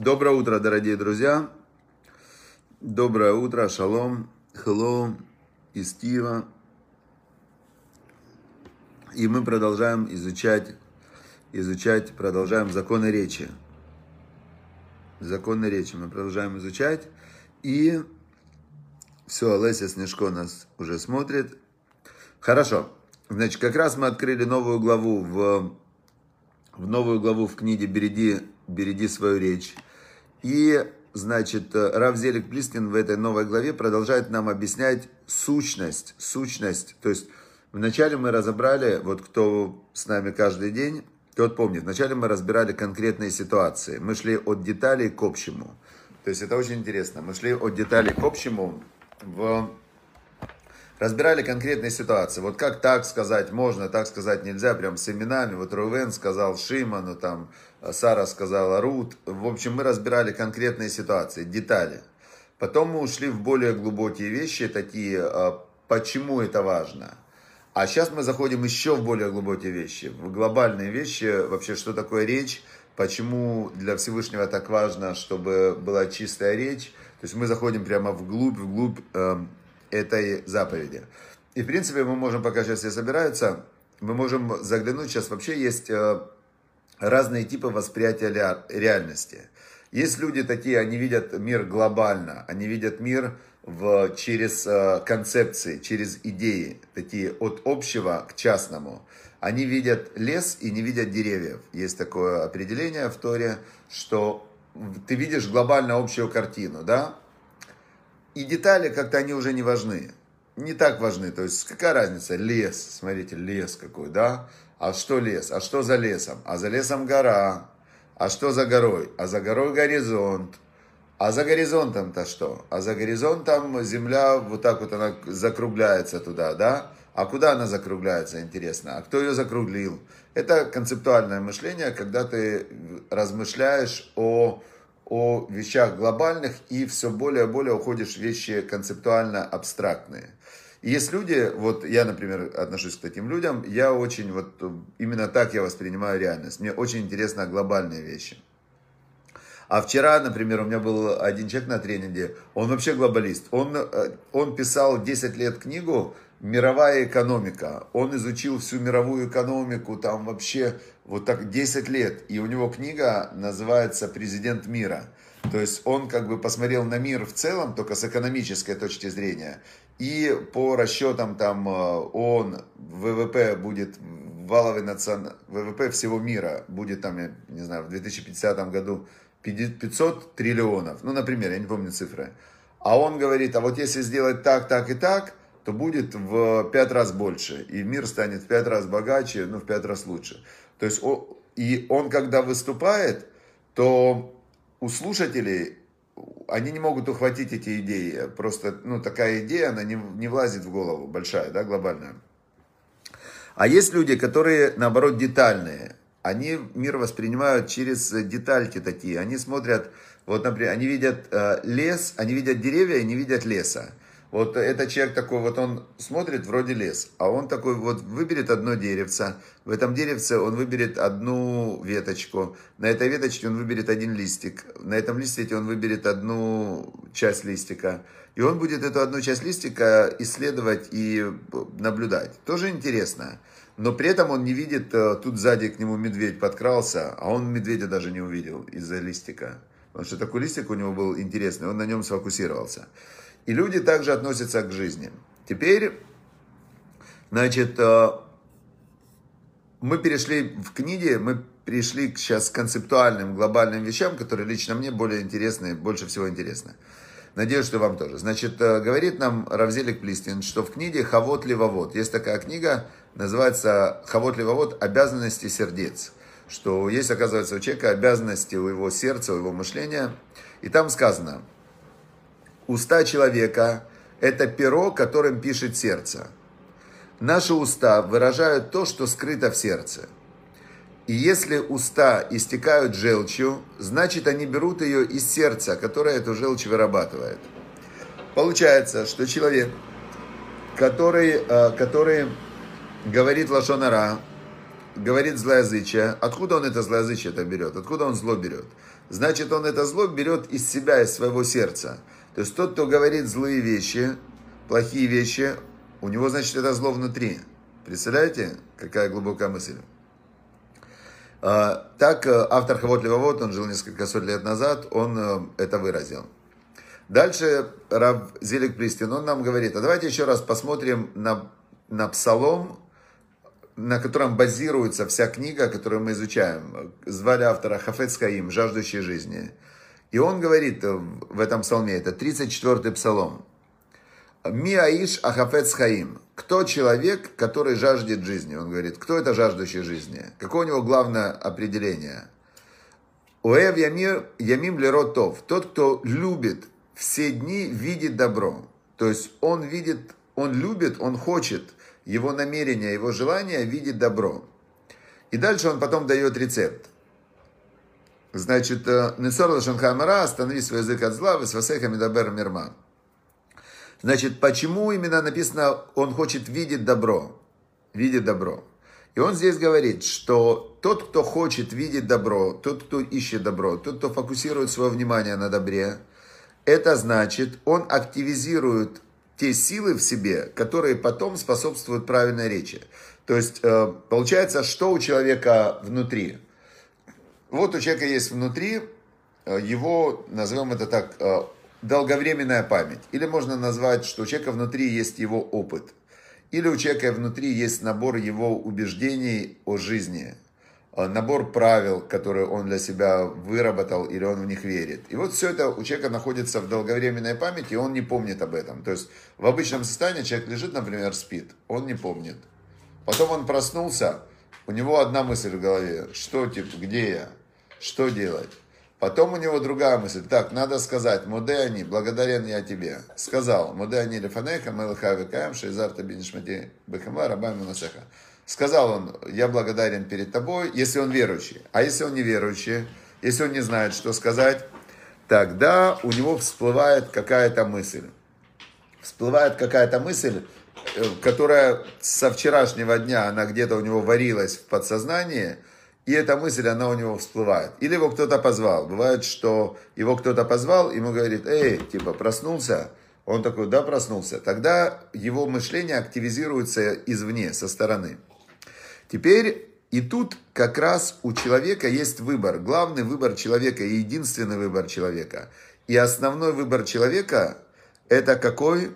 Доброе утро, дорогие друзья. Доброе утро, шалом, хеллоу из Киева. И мы продолжаем изучать, продолжаем законы речи. Законы речи мы продолжаем изучать. И все, Олеся Снежко нас уже смотрит. Хорошо. Значит, как раз мы открыли новую главу в книге «Береги свою речь». И, значит, Рав Зелиг Плискин в этой новой главе продолжает нам объяснять сущность. То есть, вначале мы разобрали, вот кто с нами каждый день, тот помнит, вначале мы разбирали конкретные ситуации. Мы шли от деталей к общему. То есть, это очень интересно. Мы шли от деталей к общему, разбирали конкретные ситуации. Вот как так сказать можно, так сказать нельзя, прям с именами. Вот Рувен сказал Шимону, там Сара сказала Рут. В общем, мы разбирали конкретные ситуации, детали. Потом мы ушли в более глубокие вещи, такие, почему это важно. А сейчас мы заходим еще в более глубокие вещи, в глобальные вещи, вообще, что такое речь, почему для Всевышнего так важно, чтобы была чистая речь. То есть мы заходим прямо вглубь этой заповеди. И, в принципе, мы можем, пока сейчас все собираются, мы можем заглянуть, сейчас вообще есть разные типы восприятия реальности. Есть люди такие, они видят мир глобально, они видят мир через концепции, через идеи, такие от общего к частному. Они видят лес и не видят деревьев. Есть такое определение в Торе, что ты видишь глобально общую картину, да? И детали как-то они уже не важны. Не так важны. То есть, какая разница? Лес. Смотрите, лес какой, да? А что лес? А что за лесом? А за лесом гора. А что за горой? А за горой горизонт. А за горизонтом-то что? А за горизонтом земля вот так вот она закругляется туда, да? А куда она закругляется, интересно? А кто ее закруглил? Это концептуальное мышление, когда ты размышляешь о вещах глобальных и все более и более уходишь в вещи концептуально абстрактные. И есть люди, вот я, например, отношусь к таким людям, я очень, вот именно так я воспринимаю реальность. Мне очень интересны глобальные вещи. А вчера, например, у меня был один человек на тренинге, он вообще глобалист. Он писал 10 лет книгу «Мировая экономика». Он изучил всю мировую экономику, там вообще вот так 10 лет. И у него книга называется «Президент мира». То есть он как бы посмотрел на мир в целом, только с экономической точки зрения. И по расчетам там ООН, ВВП будет... Валовый национальный ВВП всего мира будет там, я не знаю, в 2050 году 500 триллионов. Ну, например, я не помню цифры. А он говорит, а вот если сделать так и так, то будет в 5 раз больше. И мир станет в 5 раз богаче, ну, в 5 раз лучше. То есть, и он, когда выступает, то у слушателей, они не могут ухватить эти идеи. Просто, ну, такая идея, она не влазит в голову, большая, да, глобальная. А есть люди, которые, наоборот, детальные. Они мир воспринимают через детальки такие. Они смотрят, вот, например, они видят лес, они видят деревья и не видят леса. Вот этот человек такой, вот он смотрит, вроде лес, а он такой, вот выберет одно деревце. В этом деревце он выберет одну веточку. На этой веточке он выберет один листик. На этом листике он выберет одну часть листика. И он будет эту одну часть листика исследовать и наблюдать. Тоже интересно. Но при этом он не видит, тут сзади к нему медведь подкрался, а он медведя даже не увидел из-за листика. Потому что такой листик у него был интересный, он на нем сфокусировался. И люди также относятся к жизни. Теперь, значит, мы перешли в книги, мы перешли сейчас к концептуальным, глобальным вещам, которые лично мне более интересны, больше всего интересны. Надеюсь, что вам тоже. Значит, говорит нам Рав Зелиг Плискин, что в книге «Хавот-Левавот» есть такая книга, называется «Хавот-Левавот. Обязанности сердец». Что есть, оказывается, у человека обязанности, у его сердца, у его мышления. И там сказано, уста человека – это перо, которым пишет сердце. Наши уста выражают то, что скрыто в сердце. И если уста истекают желчью, значит, они берут ее из сердца, которое эту желчь вырабатывает. Получается, что человек, который говорит лашон ара, говорит злоязычие, откуда он это злоязычие-то берет? Откуда он зло берет? значит, он это зло берет из себя, из своего сердца. То есть тот, кто говорит злые вещи, плохие вещи, у него, значит, это зло внутри. Представляете, какая глубокая мысль? Так автор Хавот-Левавот, он жил несколько сот лет назад, он это выразил. Дальше Рав Зелиг Плискин, он нам говорит, а давайте еще раз посмотрим на псалом, на котором базируется вся книга, которую мы изучаем. Звали автора Хафец Хаим, «Жаждущий жизни». И он говорит в этом псалме, это 34-й псалом. «Ми аиш ахафец хаим». Кто человек, который жаждет жизни? Он говорит, кто это жаждущий жизни? Какое у него главное определение? «Уэв ямим леротов». Тот, кто любит все дни, видит добро. То есть он видит, он любит, он хочет. Его намерение, его желание видеть добро. И дальше он потом дает рецепт. Значит, «Нецор лашон хамара», «Останови свой язык от зла», «Весвасеха медабер мирма». Значит, почему именно написано, он хочет видеть добро? Видеть добро. И он здесь говорит, что тот, кто хочет видеть добро, тот, кто ищет добро, тот, кто фокусирует свое внимание на добре, это значит, он активизирует те силы в себе, которые потом способствуют правильной речи. То есть, получается, что у человека внутри? Вот у человека есть внутри его, назовем это так, долговременная память. Или можно назвать, что у человека внутри есть его опыт. Или у человека внутри есть набор его убеждений о жизни. Набор правил, которые он для себя выработал или он в них верит. И вот все это у человека находится в долговременной памяти, и он не помнит об этом. То есть в обычном состоянии человек лежит, например, спит, он не помнит. Потом он проснулся, у него одна мысль в голове, что типа, где я, что делать. Потом у него другая мысль, так, надо сказать, мудэани, благодарен я тебе. Сказал, мудэани лефанеха, мэлэха векаем, шейзарта бинишмати бэхэма, рабай мунасеха. Сказал он, я благодарен перед тобой, если он верующий. А если он не верующий, если он не знает, что сказать, тогда у него всплывает какая-то мысль. Всплывает какая-то мысль, которая со вчерашнего дня, она где-то у него варилась в подсознании, и эта мысль, она у него всплывает. Или его кто-то позвал. Бывает, что его кто-то позвал, ему говорит, эй, типа, проснулся? Он такой, да, проснулся. Тогда его мышление активизируется извне, со стороны. Теперь и тут как раз у человека есть выбор. Главный выбор человека и единственный выбор человека. И основной выбор человека это какой?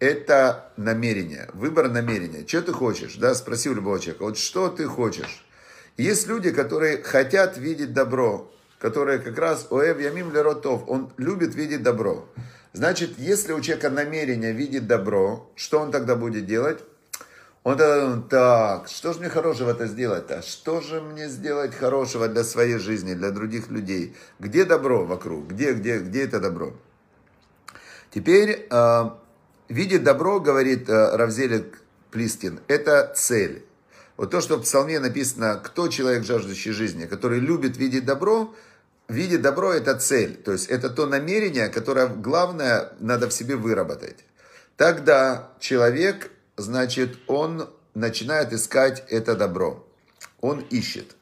Это намерение. Выбор намерения. Что ты хочешь? Да, спроси у любого человека. Вот что ты хочешь? Есть люди, которые хотят видеть добро. Которые как раз «Оэв ямим леротов». Он любит видеть добро. Значит, если у человека намерение видеть добро, что он тогда будет делать? Он тогда, так, что же мне хорошего-то сделать-то? Что же мне сделать хорошего для своей жизни, для других людей? Где добро вокруг? Где это добро? Теперь, видеть добро, говорит Рав Зелиг Плискин, это цель. Вот то, что в псалме написано, кто человек, жаждущий жизни, который любит видеть добро – это цель. То есть, это то намерение, которое, главное, надо в себе выработать. Тогда человек... Значит, он начинает искать это добро. Он ищет.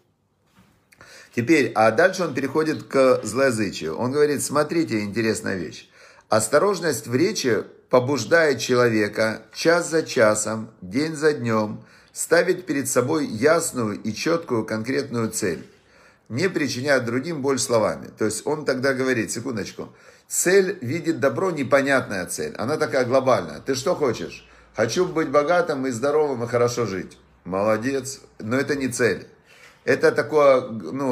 Теперь, а дальше он переходит к злоязычию. Он говорит, смотрите, интересная вещь. Осторожность в речи побуждает человека час за часом, день за днем, ставить перед собой ясную и четкую конкретную цель. Не причиняя другим боль словами. То есть он тогда говорит, секундочку, цель видит добро, непонятная цель. Она такая глобальная. Ты что хочешь? Хочу быть богатым и здоровым, и хорошо жить. Молодец. Но это не цель. Это такое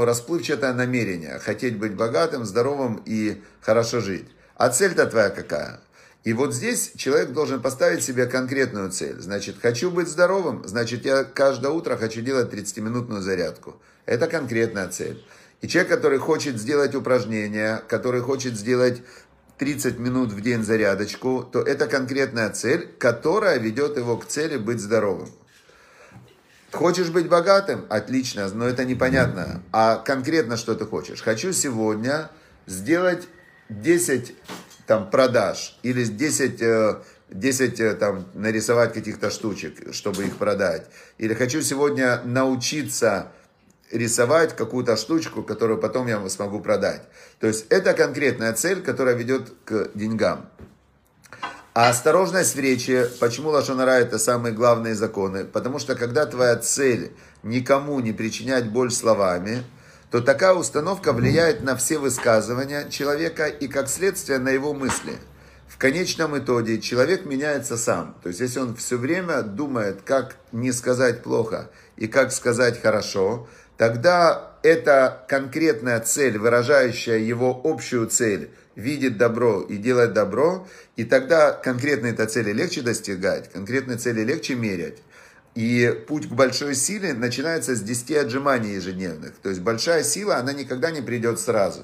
расплывчатое намерение. Хотеть быть богатым, здоровым и хорошо жить. А цель-то твоя какая? И вот здесь человек должен поставить себе конкретную цель. Значит, хочу быть здоровым, значит, я каждое утро хочу делать 30-минутную зарядку. Это конкретная цель. И человек, который хочет сделать упражнения, который хочет сделать... 30 минут в день зарядочку, то это конкретная цель, которая ведет его к цели быть здоровым. Хочешь быть богатым? Отлично, но это непонятно. А конкретно что ты хочешь? Хочу сегодня сделать 10 продаж или 10 нарисовать каких-то штучек, чтобы их продать. Или хочу сегодня научиться рисовать какую-то штучку, которую потом я смогу продать. То есть это конкретная цель, которая ведет к деньгам. А осторожность в речи, почему лашон ара — это самые главные законы? Потому что когда твоя цель никому не причинять боль словами, то такая установка влияет на все высказывания человека и, как следствие, на его мысли. В конечном итоге человек меняется сам. То есть, если он все время думает, как не сказать плохо и как сказать хорошо, тогда эта конкретная цель, выражающая его общую цель, видит добро и делает добро, и тогда конкретные цели легче достигать, конкретные цели легче мерять. И путь к большой силе начинается с 10 отжиманий ежедневных. То есть большая сила, она никогда не придет сразу.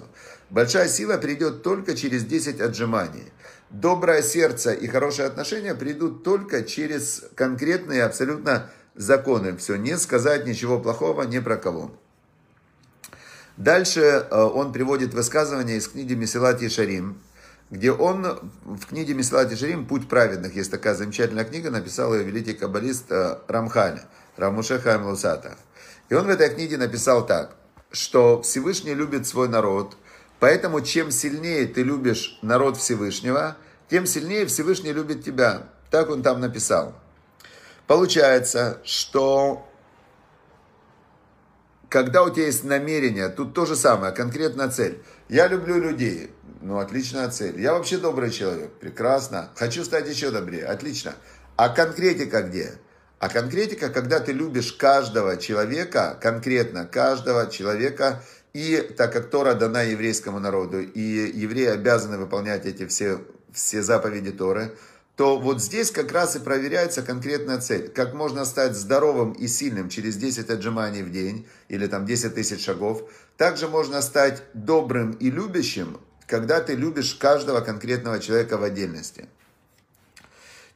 Большая сила придет только через 10 отжиманий. Доброе сердце и хорошие отношения придут только через конкретные абсолютно законы. Все, не сказать ничего плохого ни про кого. Дальше он приводит высказывание из книги «Месилат Йешарим», где он в книге «Месилат Йешарим. Путь праведных», есть такая замечательная книга, написал ее великий каббалист Рамхаль, Рабби Моше Хаим Луццато. И он в этой книге написал так, что Всевышний любит свой народ, поэтому чем сильнее ты любишь народ Всевышнего, тем сильнее Всевышний любит тебя. Так он там написал. Получается, что когда у тебя есть намерение, тут то же самое, конкретная цель. Я люблю людей. Ну, отличная цель. Я вообще добрый человек. Прекрасно. Хочу стать еще добрее. Отлично. А конкретика где? А конкретика, когда ты любишь каждого человека, конкретно каждого человека, и так как Тора дана еврейскому народу, и евреи обязаны выполнять эти все заповеди Торы, то вот здесь как раз и проверяется конкретная цель. Как можно стать здоровым и сильным через 10 отжиманий в день, или там 10 тысяч шагов. Также можно стать добрым и любящим, когда ты любишь каждого конкретного человека в отдельности.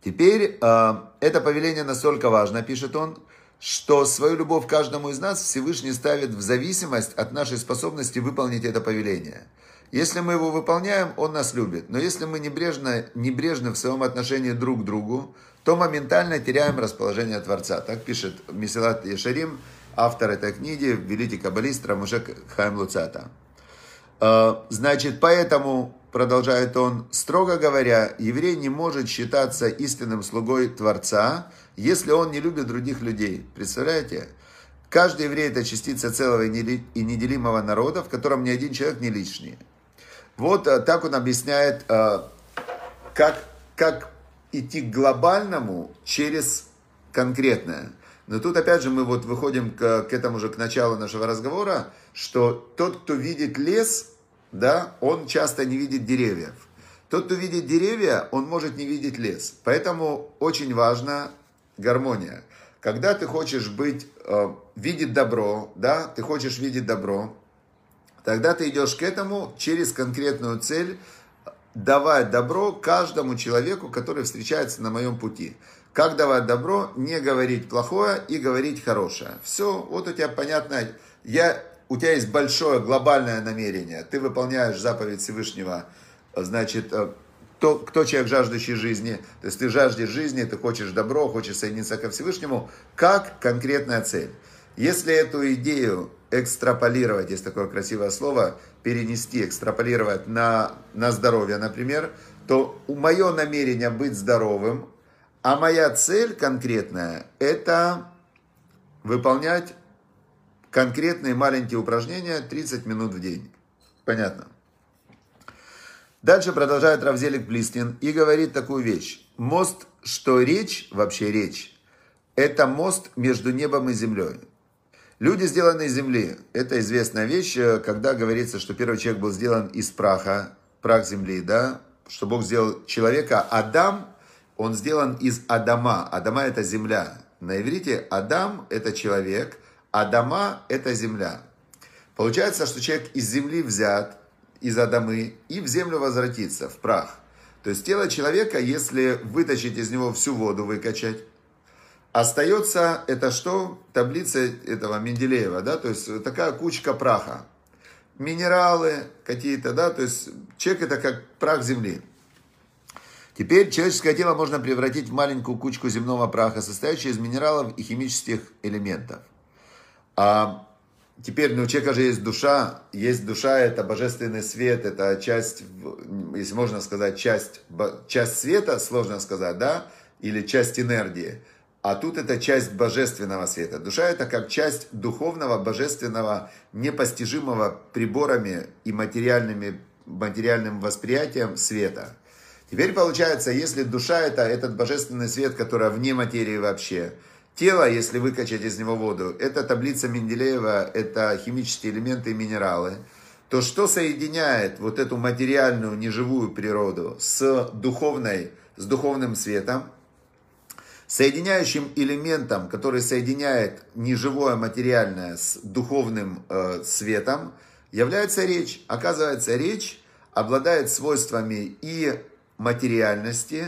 Теперь это повеление настолько важно, пишет он, что свою любовь к каждому из нас Всевышний ставит в зависимость от нашей способности выполнить это повеление. Если мы его выполняем, он нас любит. Но если мы небрежны в своем отношении друг к другу, то моментально теряем расположение Творца. Так пишет Месилат Йешарим, автор этой книги, великий каббалист Рав Моше Хаим Луццато. Значит, поэтому, продолжает он, строго говоря, еврей не может считаться истинным слугой Творца, если он не любит других людей. Представляете? Каждый еврей – это частица целого и неделимого народа, в котором ни один человек не лишний. Вот так он объясняет, как идти к глобальному через конкретное. Но тут опять же мы вот выходим к этому же, к началу нашего разговора, что тот, кто видит лес, да, он часто не видит деревьев. Тот, кто видит деревья, он может не видеть лес. Поэтому очень важна гармония. Когда ты хочешь видеть добро, да, ты хочешь видеть добро, тогда ты идешь к этому через конкретную цель, давая добро каждому человеку, который встречается на моем пути. Как давать добро? Не говорить плохое и говорить хорошее. Все, вот у тебя понятно, у тебя есть большое глобальное намерение, ты выполняешь заповедь Всевышнего, значит, кто человек, жаждущий жизни, то есть ты жаждешь жизни, ты хочешь добро, хочешь соединиться ко Всевышнему, как конкретная цель. Если эту идею экстраполировать, есть такое красивое слово, перенести, экстраполировать на здоровье, например, то мое намерение быть здоровым, а моя цель конкретная – это выполнять конкретные маленькие упражнения 30 минут в день. Понятно? Дальше продолжает Рав Зелиг Плискин и говорит такую вещь. Мост, что речь, вообще речь, это мост между небом и землей. Люди сделаны из земли. Это известная вещь, когда говорится, что первый человек был сделан из праха, прах земли, да, что Бог сделал человека. Адам, он сделан из Адама. Адама – это земля. На иврите Адам – это человек, Адама – это земля. Получается, что человек из земли взят, из Адамы, и в землю возвратиться, в прах. То есть тело человека, если вытащить из него всю воду, выкачать, остается, это что? Таблица этого Менделеева, да, то есть такая кучка праха. Минералы какие-то, да, то есть человек это как прах земли. Теперь человеческое тело можно превратить в маленькую кучку земного праха, состоящую из минералов и химических элементов. Теперь, ну, у человека же есть душа, это божественный свет, это часть, если можно сказать, часть света, сложно сказать, да, или часть энергии, а тут это часть божественного света. Душа это как часть духовного, божественного, непостижимого приборами и материальным восприятием света. Теперь получается, если душа это этот божественный свет, который вне материи вообще, тело, если выкачать из него воду, это таблица Менделеева, это химические элементы и минералы. То что соединяет вот эту материальную, неживую природу с духовным светом? Соединяющим элементом, который соединяет неживое материальное с духовным светом, является речь. Оказывается, речь обладает свойствами и материальности,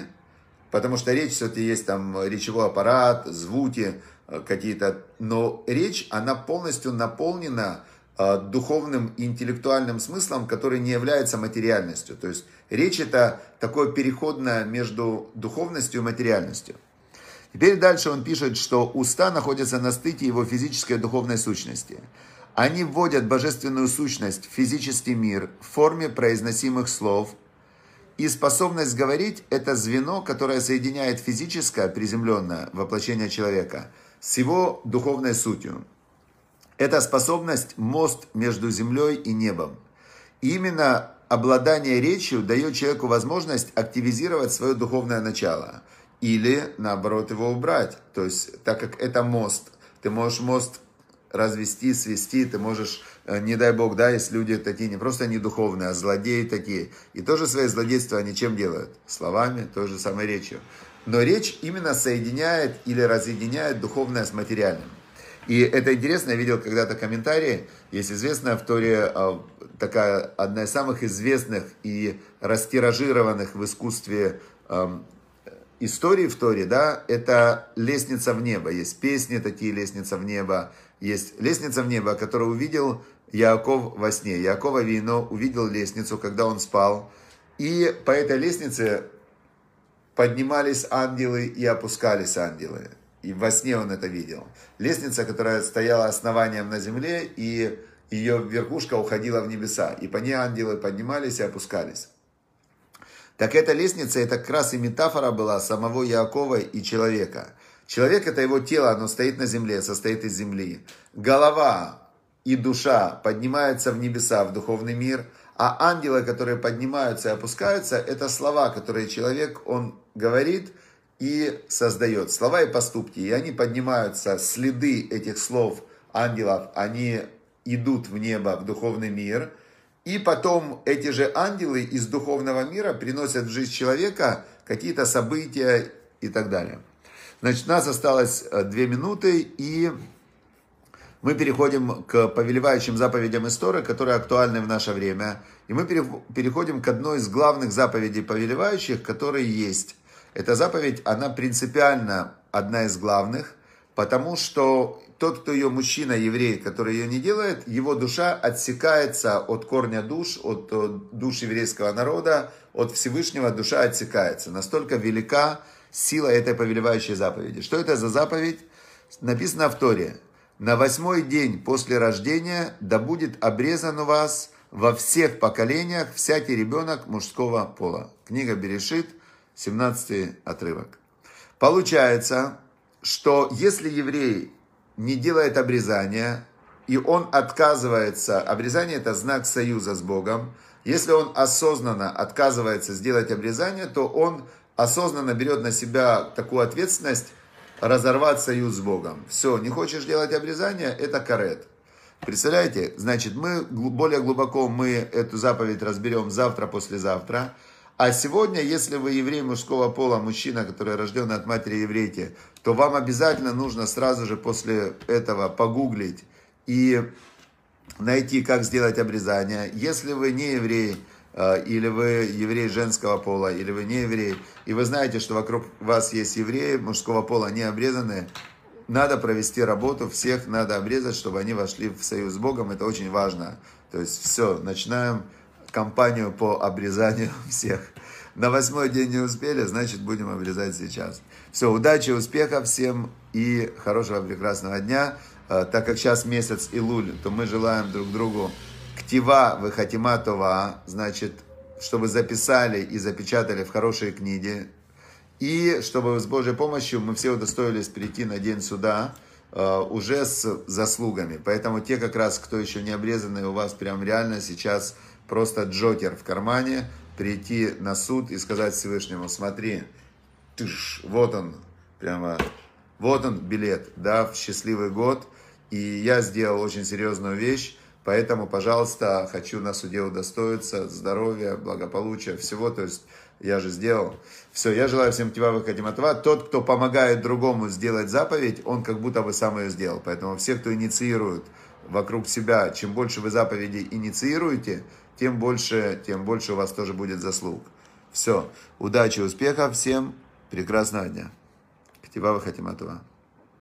потому что речь все-таки есть там речевой аппарат, звуки какие-то. Но речь, она полностью наполнена духовным и интеллектуальным смыслом, который не является материальностью. То есть речь это такое переходное между духовностью и материальностью. Теперь дальше он пишет, что уста находятся на стыке его физической и духовной сущности. Они вводят божественную сущность в физический мир в форме произносимых слов. И способность говорить – это звено, которое соединяет физическое, приземленное воплощение человека с его духовной сутью. Это способность – мост между землей и небом. И именно обладание речью дает человеку возможность активизировать свое духовное начало. Или, наоборот, его убрать. То есть, так как это мост, ты можешь мост развести, свести, ты можешь, не дай бог, да, есть люди такие, не просто не духовные, а злодеи такие. И тоже свои злодейства они чем делают? Словами, той же самой речью. Но речь именно соединяет или разъединяет духовное с материальным. И это интересно, я видел когда-то комментарии, есть известная в Торе, такая, одна из самых известных и растиражированных в искусстве истории в Торе, да, это лестница в небо. Есть песни такие, лестница в небо. Есть лестница в небо, которую увидел Яаков во сне. Яаков Авину увидел лестницу, когда он спал. И по этой лестнице поднимались ангелы и опускались ангелы. И во сне он это видел. Лестница, которая стояла основанием на земле, и ее верхушка уходила в небеса. И по ней ангелы поднимались и опускались. Так эта лестница, это как раз и метафора была самого Яакова и человека. Человек это его тело, оно стоит на земле, состоит из земли. Голова и душа поднимаются в небеса, в духовный мир. А ангелы, которые поднимаются и опускаются, это слова, которые человек, он говорит и создает. Слова и поступки. И они поднимаются, следы этих слов ангелов, они идут в небо, в духовный мир. И потом эти же ангелы из духовного мира приносят в жизнь человека какие-то события и так далее. Значит, у нас осталось 2 минуты, и мы переходим к повелевающим заповедям из Торы, которые актуальны в наше время. И мы переходим к одной из главных заповедей повелевающих, которые есть. Эта заповедь, она принципиально одна из главных, потому что тот, кто ее мужчина, еврей, который ее не делает, его душа отсекается от корня душ, от душ еврейского народа, от Всевышнего душа отсекается. Настолько велика сила этой повелевающей заповеди. Что это за заповедь? Написано в Торе. «На 8-й день после рождения да будет обрезан у вас во всех поколениях всякий ребенок мужского пола». Книга Берешит, 17 отрывок. Получается, что если еврей не делает обрезания, и он отказывается, обрезание это знак союза с Богом, если он осознанно отказывается сделать обрезание, то он осознанно берет на себя такую ответственность разорвать союз с Богом. Все, не хочешь делать обрезание, это карет. Представляете, значит, мы более глубоко эту заповедь разберем завтра, послезавтра. А сегодня, если вы еврей мужского пола, мужчина, который рожден от матери еврейки, то вам обязательно нужно сразу же после этого погуглить и найти, как сделать обрезание. Если вы не еврей, или вы еврей женского пола, или вы не еврей, и вы знаете, что вокруг вас есть евреи мужского пола, не обрезанные, надо провести работу, всех надо обрезать, чтобы они вошли в союз с Богом, это очень важно. То есть все, начинаем кампанию по обрезанию всех. На 8-й день не успели, значит, будем обрезать сейчас. Все, удачи, успехов всем и хорошего, прекрасного дня. так как сейчас месяц Илуль, то мы желаем друг другу ктива вехатима това, значит, чтобы записали и запечатали в хорошие книги, и чтобы с Божьей помощью мы все удостоились прийти на день суда уже с заслугами. Поэтому те как раз, кто еще не обрезаны, у вас прям реально сейчас просто джокер в кармане, прийти на суд и сказать Всевышнему: смотри, тыш, вот он, прямо, вот он билет, да, в счастливый год, и я сделал очень серьезную вещь, поэтому, пожалуйста, хочу на суде удостоиться здоровья, благополучия, всего, то есть я же сделал. Все, я желаю всем тива вахатиматва. Тот, кто помогает другому сделать заповедь, он как будто бы сам ее сделал. Поэтому все, кто инициирует вокруг себя, чем больше вы заповеди инициируете, тем больше у вас тоже будет заслуг. Все, удачи, успехов всем, прекрасного дня. Тива вахатиматва.